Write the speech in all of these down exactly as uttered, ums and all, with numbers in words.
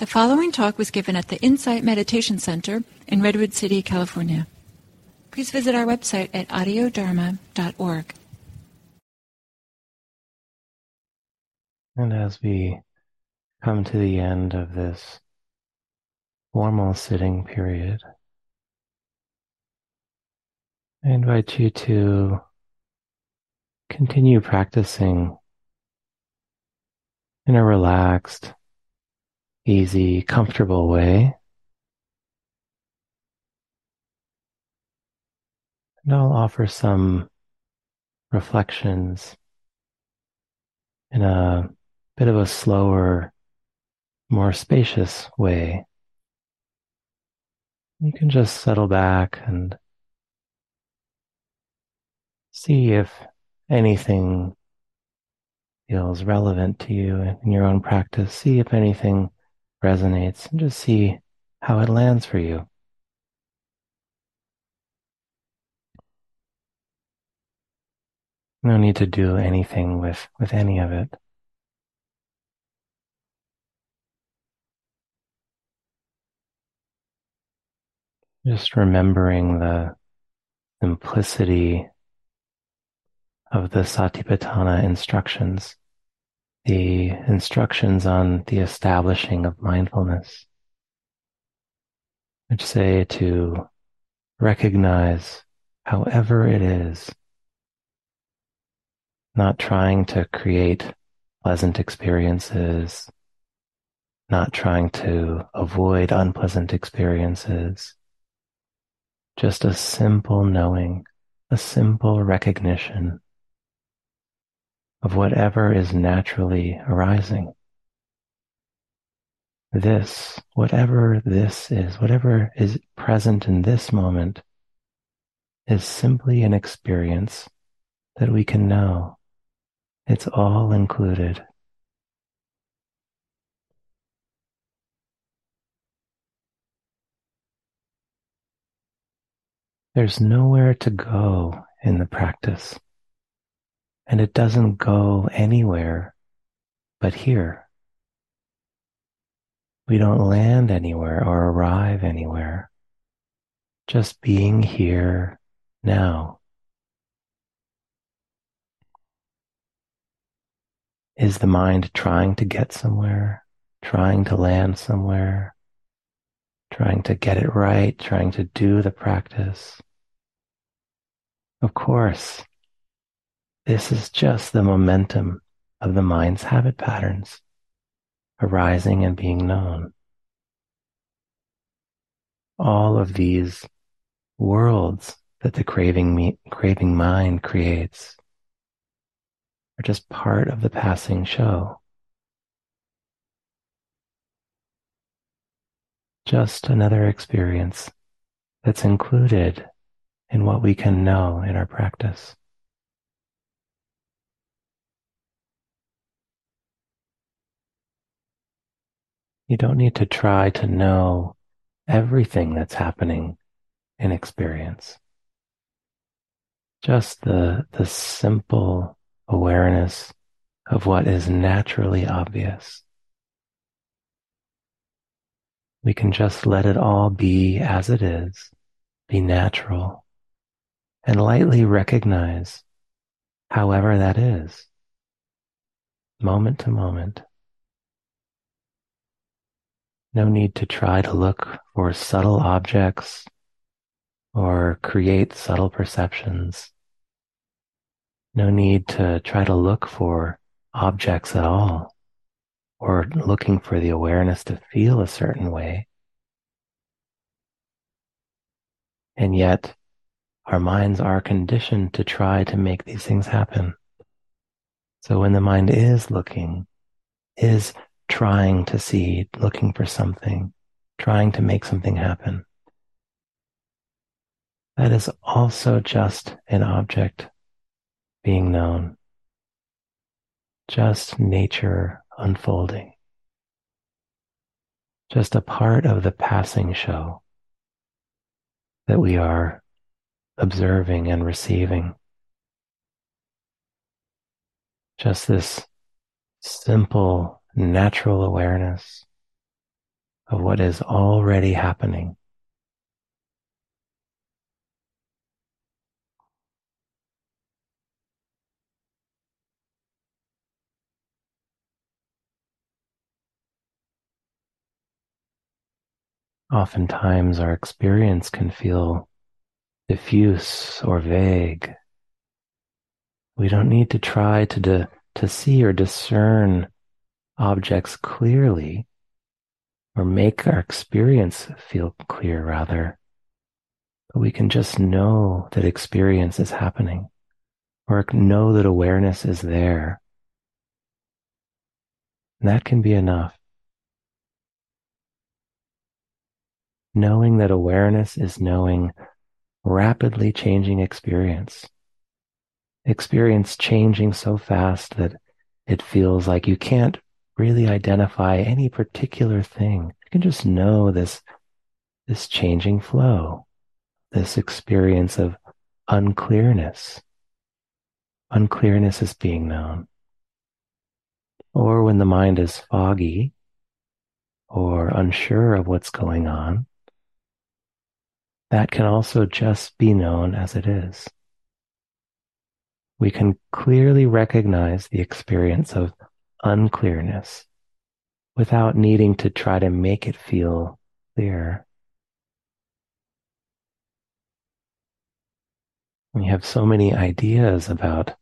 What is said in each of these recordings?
The following talk was given at the Insight Meditation Center in Redwood City, California. Please visit our website at audio dharma dot org. And as we come to the end of this formal sitting period, I invite you to continue practicing in a relaxed, easy, comfortable way. And I'll offer some reflections in a bit of a slower, more spacious way. You can just settle back and see if anything feels relevant to you in your own practice. See if anything resonates, and just see how it lands for you. No need to do anything with, with any of it. Just remembering the simplicity of the Satipatthana instructions, the instructions on the establishing of mindfulness, which say to recognize however it is, not trying to create pleasant experiences, not trying to avoid unpleasant experiences, just a simple knowing, a simple recognition of whatever is naturally arising. This, whatever this is, whatever is present in this moment, is simply an experience that we can know. It's all included. There's nowhere to go in the practice, and it doesn't go anywhere but here. We don't land anywhere or arrive anywhere, just being here now. Is the mind trying to get somewhere, trying to land somewhere, trying to get it right, trying to do the practice? Of course, this is just the momentum of the mind's habit patterns arising and being known. All of these worlds that the craving me- craving mind creates are just part of the passing show. Just another experience that's included in what we can know in our practice. You don't need to try to know everything that's happening in experience. Just the, the simple awareness of what is naturally obvious. We can just let it all be as it is, be natural, and lightly recognize however that is, moment to moment. No need to try to look for subtle objects or create subtle perceptions. No need to try to look for objects at all, or looking for the awareness to feel a certain way. And yet, our minds are conditioned to try to make these things happen. So when the mind is looking, is trying to see, looking for something, trying to make something happen, that is also just an object being known, just nature unfolding, just a part of the passing show that we are observing and receiving. Just this simple, natural awareness of what is already happening. Oftentimes our experience can feel diffuse or vague. We don't need to try to, de- to see or discern objects clearly, or make our experience feel clear rather, but we can just know that experience is happening, or know that awareness is there. And that can be enough. Knowing that awareness is knowing rapidly changing experience. Experience changing so fast that it feels like you can't really identify any particular thing. You can just know this, this changing flow, this experience of unclearness. Unclearness is being known. Or when the mind is foggy or unsure of what's going on, that can also just be known as it is. We can clearly recognize the experience of unclearness without needing to try to make it feel clear. We have so many ideas about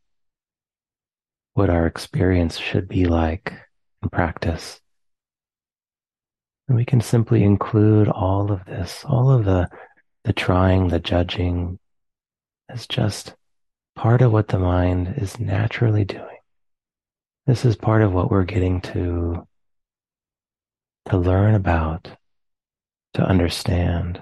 what our experience should be like in practice. And we can simply include all of this, all of the The trying, the judging, is just part of what the mind is naturally doing. This is part of what we're getting to, to learn about, to understand.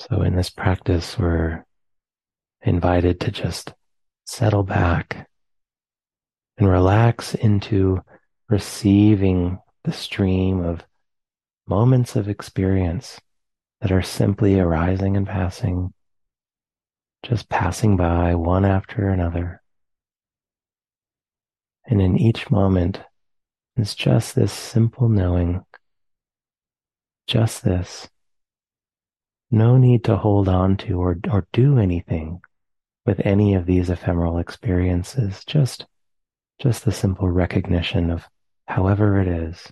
So in this practice, we're invited to just settle back and relax into receiving the stream of moments of experience that are simply arising and passing, just passing by one after another. And in each moment, it's just this simple knowing, just this. No need to hold on to or, or do anything with any of these ephemeral experiences, just, just the simple recognition of however it is.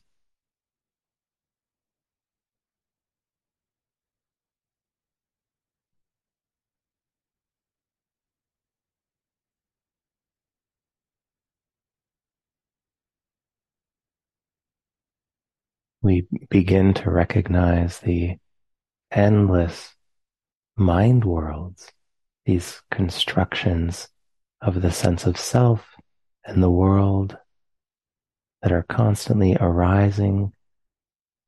We begin to recognize the endless mind worlds, these constructions of the sense of self and the world that are constantly arising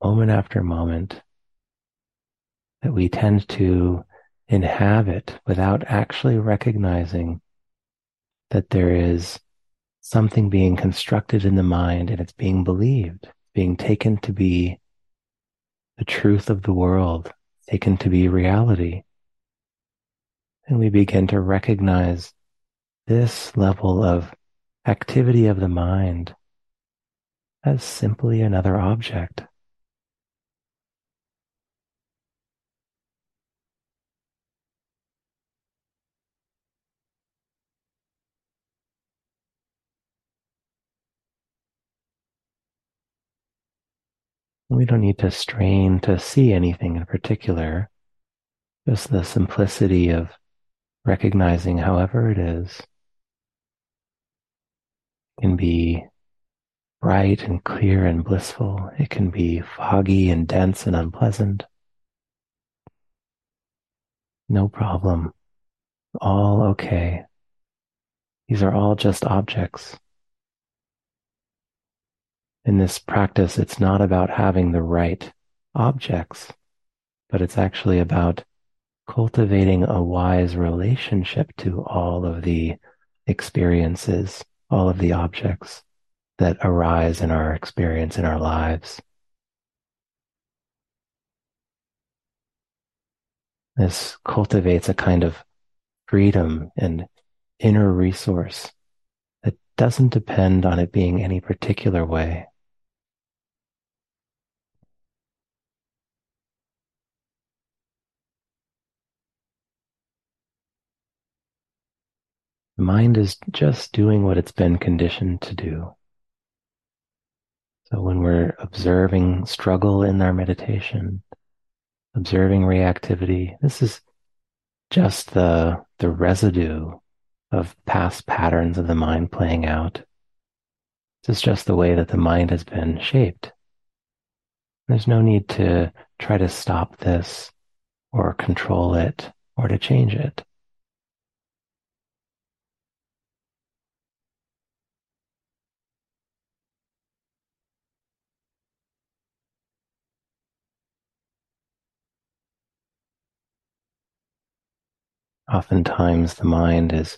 moment after moment, that we tend to inhabit without actually recognizing that there is something being constructed in the mind and it's being believed, being taken to be the truth of the world, taken to be reality. And we begin to recognize this level of activity of the mind as simply another object. We don't need to strain to see anything in particular, just the simplicity of recognizing however it is can be bright and clear and blissful. It can be foggy and dense and unpleasant. No problem. All okay. These are all just objects. In this practice, it's not about having the right objects, but it's actually about cultivating a wise relationship to all of the experiences, all of the objects that arise in our experience, in our lives. This cultivates a kind of freedom and inner resource doesn't depend on it being any particular way. The mind is just doing what it's been conditioned to do. So when we're observing struggle in our meditation, observing reactivity, this is just the, the residue of past patterns of the mind playing out. This is just the way that the mind has been shaped. There's no need to try to stop this or control it or to change it. Oftentimes the mind is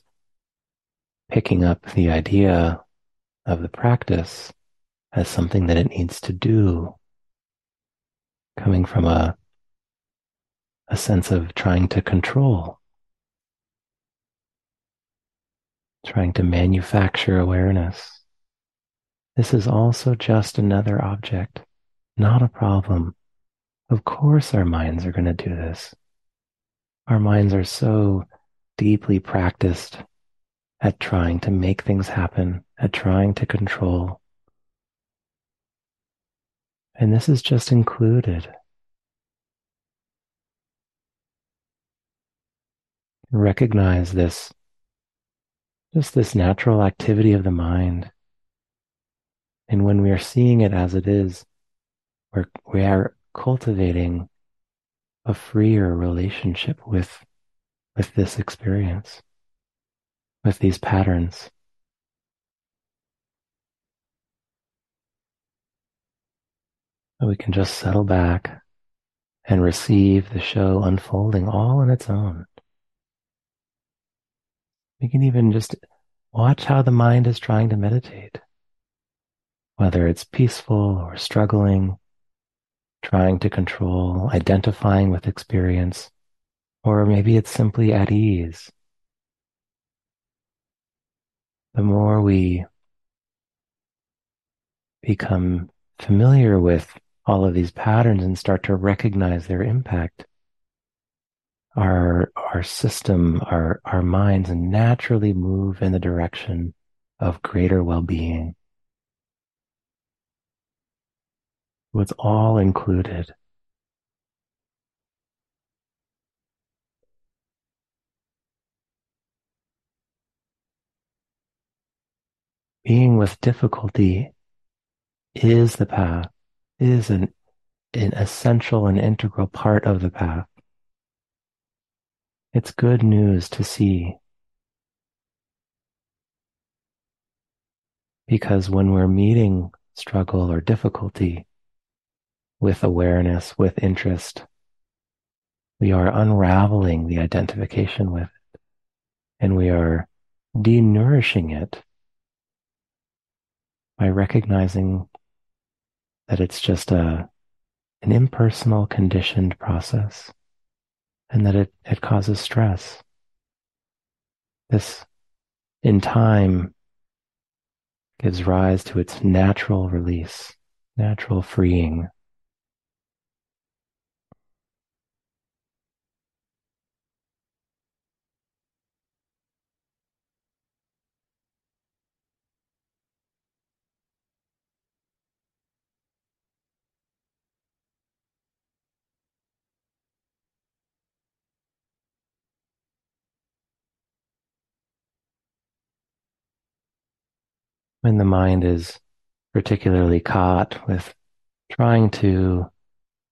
picking up the idea of the practice as something that it needs to do, coming from a, a sense of trying to control, trying to manufacture awareness. This is also just another object, not a problem. Of course our minds are going to do this. Our minds are so deeply practiced at trying to make things happen, at trying to control. And this is just included. Recognize this, just this natural activity of the mind. And when we are seeing it as it is, we're, we are cultivating a freer relationship with, with this experience, with these patterns. So we can just settle back and receive the show unfolding all on its own. We can even just watch how the mind is trying to meditate, whether it's peaceful or struggling, trying to control, identifying with experience, or maybe it's simply at ease. The more we become familiar with all of these patterns and start to recognize their impact, our, our system, our, our minds naturally move in the direction of greater well-being. It's all included. Being with difficulty is the path, is an, an essential and integral part of the path. It's good news to see, because when we're meeting struggle or difficulty with awareness, with interest, we are unraveling the identification with it, and we are denourishing it by recognizing that it's just a an impersonal, conditioned process, and that it, it causes stress. This, in time, gives rise to its natural release, natural freeing. When the mind is particularly caught with trying to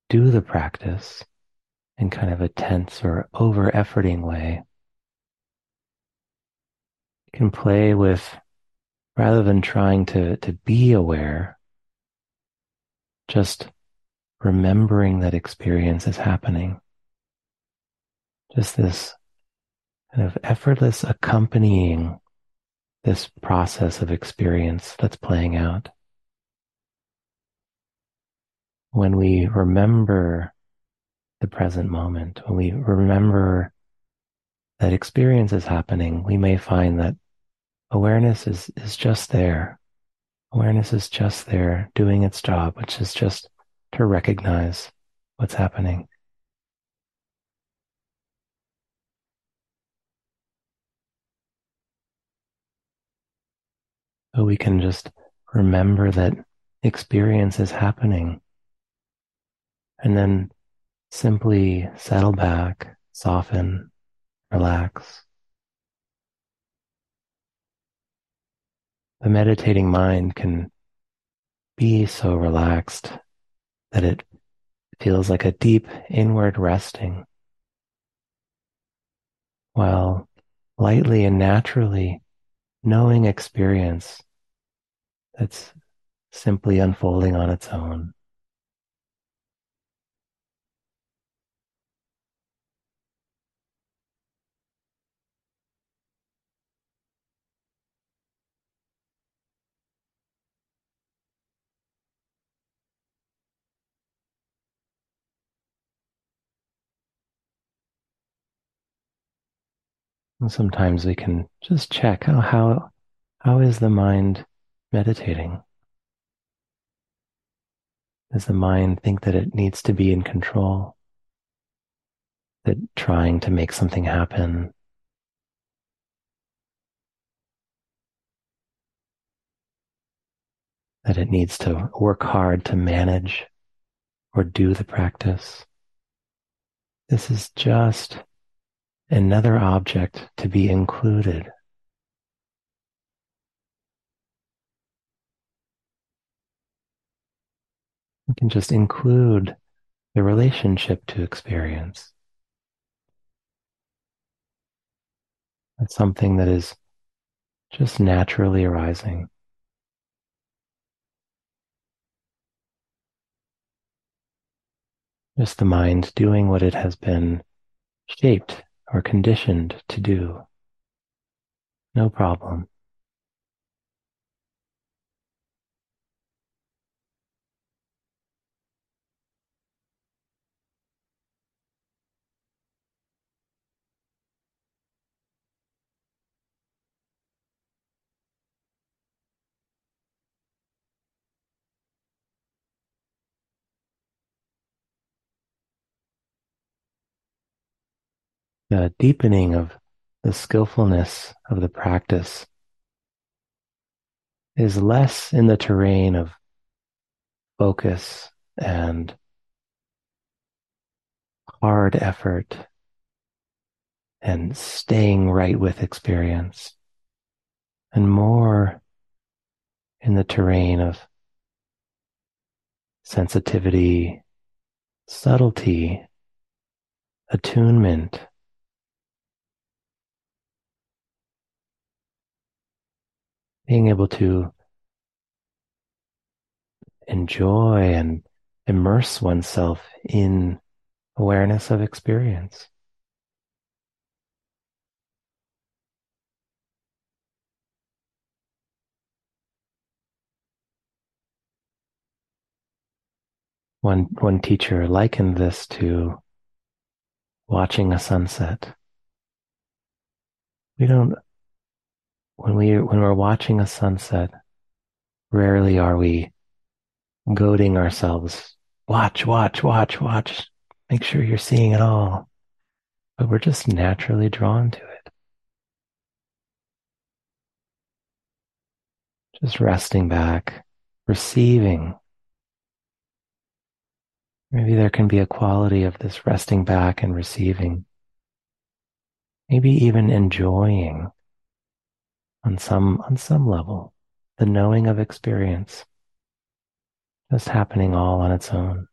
do the practice in kind of a tense or over-efforting way, you can play with, rather than trying to, to be aware, just remembering that experience is happening. Just this kind of effortless accompanying this process of experience that's playing out. When we remember the present moment, when we remember that experience is happening, we may find that awareness is, is just there. Awareness is just there doing its job, which is just to recognize what's happening. So we can just remember that experience is happening, and then simply settle back, soften, relax. The meditating mind can be so relaxed that it feels like a deep inward resting, while lightly and naturally knowing experience that's simply unfolding on its own. And sometimes we can just check how, how how is the mind meditating? Does the mind think that it needs to be in control? That trying to make something happen? That it needs to work hard to manage or do the practice? This is just another object to be included. You can just include the relationship to experience. That's something that is just naturally arising. Just the mind doing what it has been shaped or conditioned to do. No problem. The deepening of the skillfulness of the practice is less in the terrain of focus and hard effort and staying right with experience, and more in the terrain of sensitivity, subtlety, attunement. Being able to enjoy and immerse oneself in awareness of experience. One, one teacher likened this to watching a sunset. We don't When we when we're watching a sunset, rarely are we goading ourselves. Watch, watch, watch, watch. Make sure you're seeing it all. But we're just naturally drawn to it. Just resting back, receiving. Maybe there can be a quality of this resting back and receiving. Maybe even enjoying. On some, on some level, the knowing of experience just happening all on its own.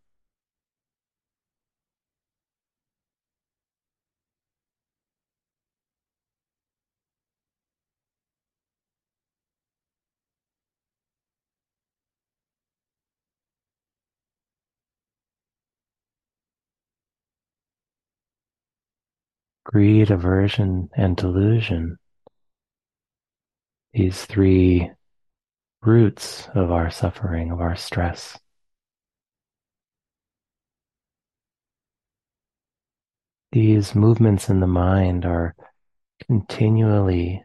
Greed, aversion, and delusion. These three roots of our suffering, of our stress. These movements in the mind are continually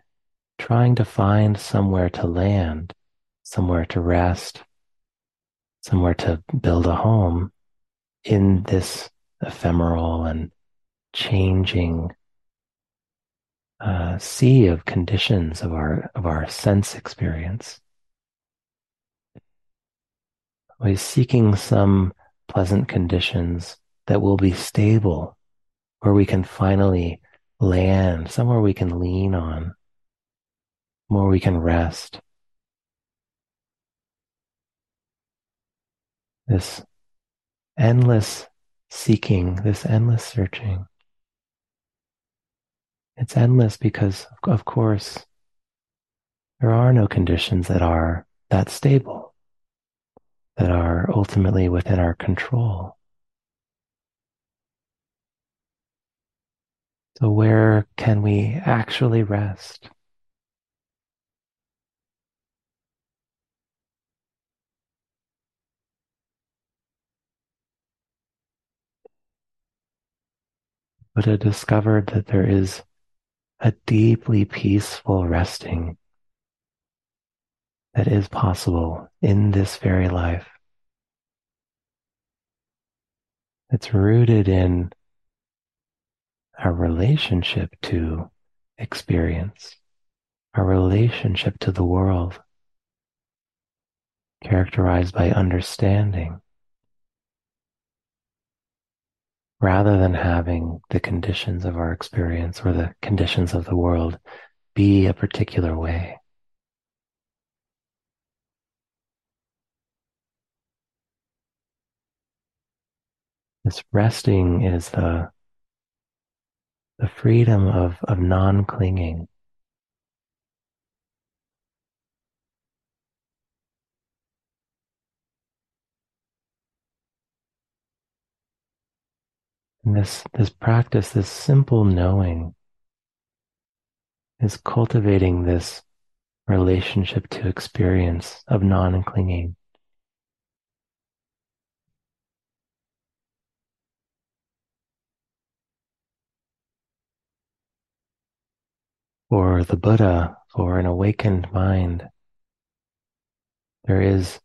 trying to find somewhere to land, somewhere to rest, somewhere to build a home in this ephemeral and changing uh, sea of conditions of our of our sense experience. We're seeking some pleasant conditions that will be stable, where we can finally land, somewhere we can lean on, where we can rest. This endless seeking, this endless searching. It's endless because, of course, there are no conditions that are that stable, that are ultimately within our control. So where can we actually rest? Buddha discovered that there is a deeply peaceful resting that is possible in this very life. It's rooted in our relationship to experience, our relationship to the world, characterized by understanding, rather than having the conditions of our experience or the conditions of the world be a particular way. This resting is the The freedom of, of non-clinging. And this, this practice, this simple knowing, is cultivating this relationship to experience of non-clinging. For the Buddha, for an awakened mind, there is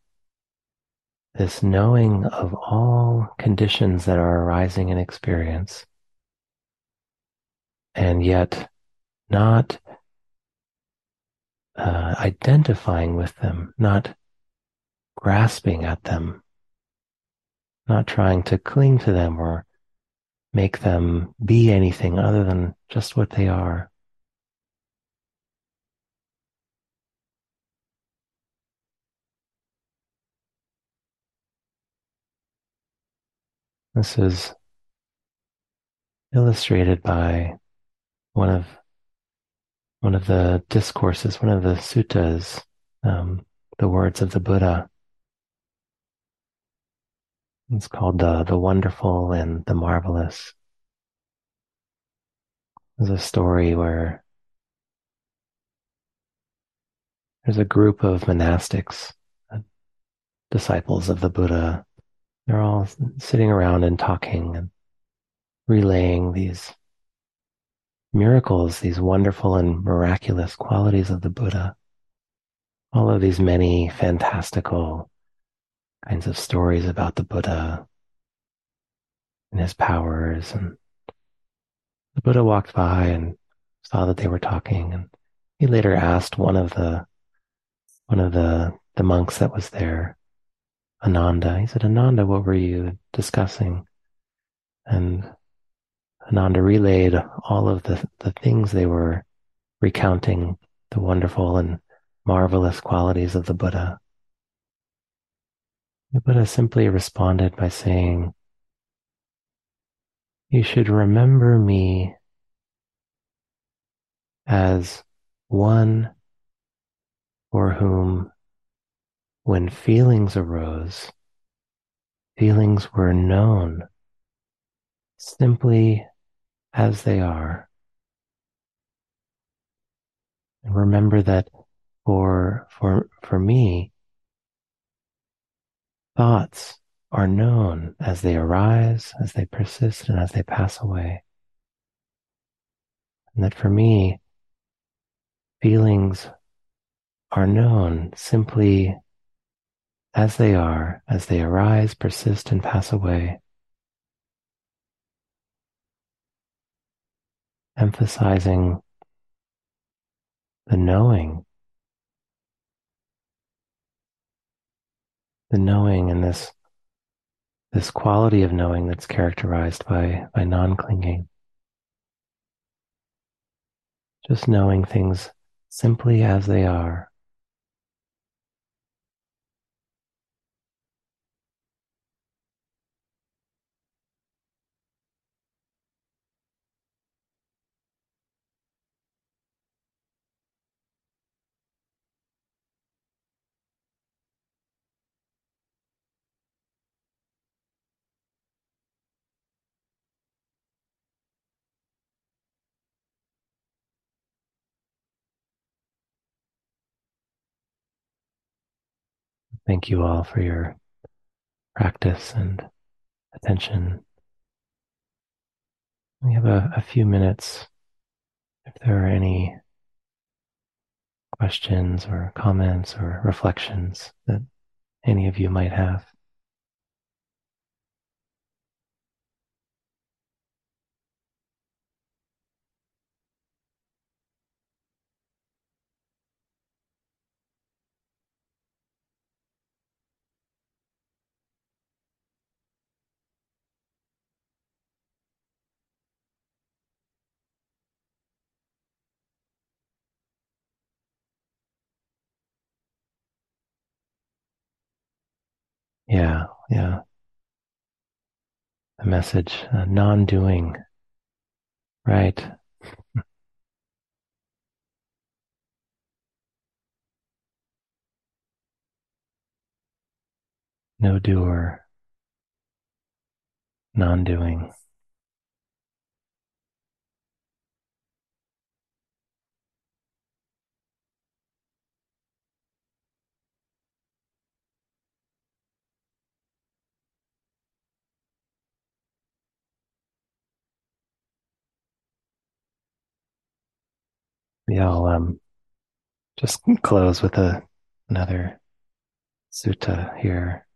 this knowing of all conditions that are arising in experience, and yet not uh, identifying with them, not grasping at them, not trying to cling to them or make them be anything other than just what they are. This is illustrated by one of one of the discourses, one of the suttas, um, the words of the Buddha. It's called the the Wonderful and the Marvelous. There's a story where there's a group of monastics, disciples of the Buddha. They're all sitting around and talking and relaying these miracles, these wonderful and miraculous qualities of the Buddha. All of these many fantastical kinds of stories about the Buddha and his powers. And the Buddha walked by and saw that they were talking. And he later asked one of the one of the, the monks that was there, Ananda. He said, "Ananda, what were you discussing?" And Ananda relayed all of the, the things they were recounting, the wonderful and marvelous qualities of the Buddha. The Buddha simply responded by saying, "You should remember me as one for whom, when feelings arose, feelings were known simply as they are. And remember that for for for me, thoughts are known as they arise, as they persist, and as they pass away. And that for me, feelings are known simply as they are, as they arise, persist, and pass away. Emphasizing the knowing, the knowing and this this quality of knowing that's characterized by, by non-clinging. Just knowing things simply as they are. Thank you all for your practice and attention. We have a, a few minutes. If there are any questions or comments or reflections that any of you might have. Yeah, yeah. The message, uh, non-doing, right? No doer, non-doing. Yeah, I'll um, just close with a, another sutta here.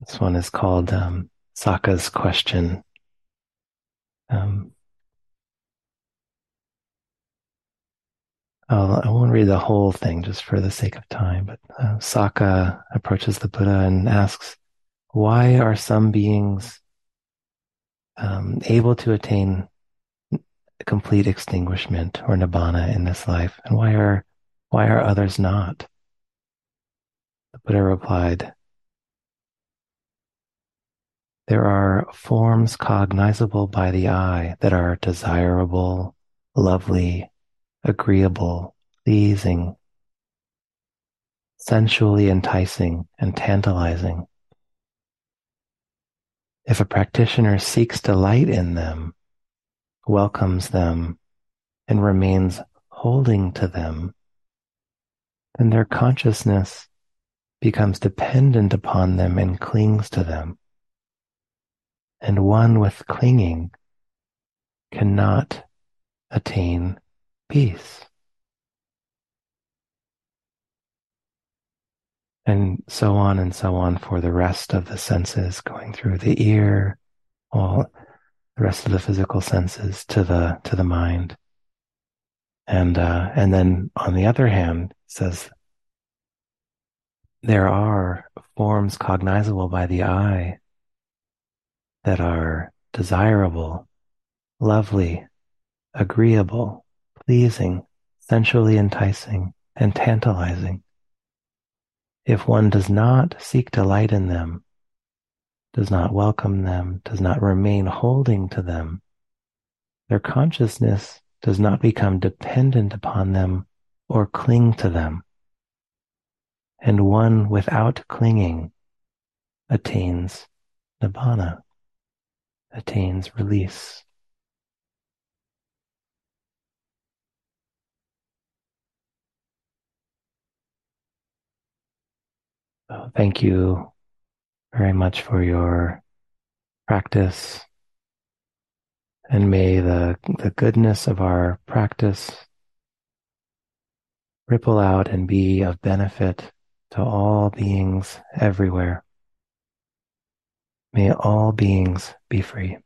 This one is called um, Saka's Question. Um, I'll, I won't read the whole thing just for the sake of time, but uh, Saka approaches the Buddha and asks, why are some beings um, able to attain complete extinguishment or nibbana in this life, and why are why are others not? The Buddha replied, there are forms cognizable by the eye that are desirable, lovely, agreeable, pleasing, sensually enticing and tantalizing. If a practitioner seeks delight in them, welcomes them, and remains holding to them, then their consciousness becomes dependent upon them and clings to them. And one with clinging cannot attain peace. And so on and so on for the rest of the senses, going through the ear, all the rest of the physical senses to the to the mind, and uh, and then on the other hand, says there are forms cognizable by the eye that are desirable, lovely, agreeable, pleasing, sensually enticing, and tantalizing. If one does not seek delight in them, does not welcome them, does not remain holding to them, their consciousness does not become dependent upon them or cling to them. And one without clinging attains nibbana, attains release. So thank you very much for your practice, and may the, the goodness of our practice ripple out and be of benefit to all beings everywhere. May all beings be free.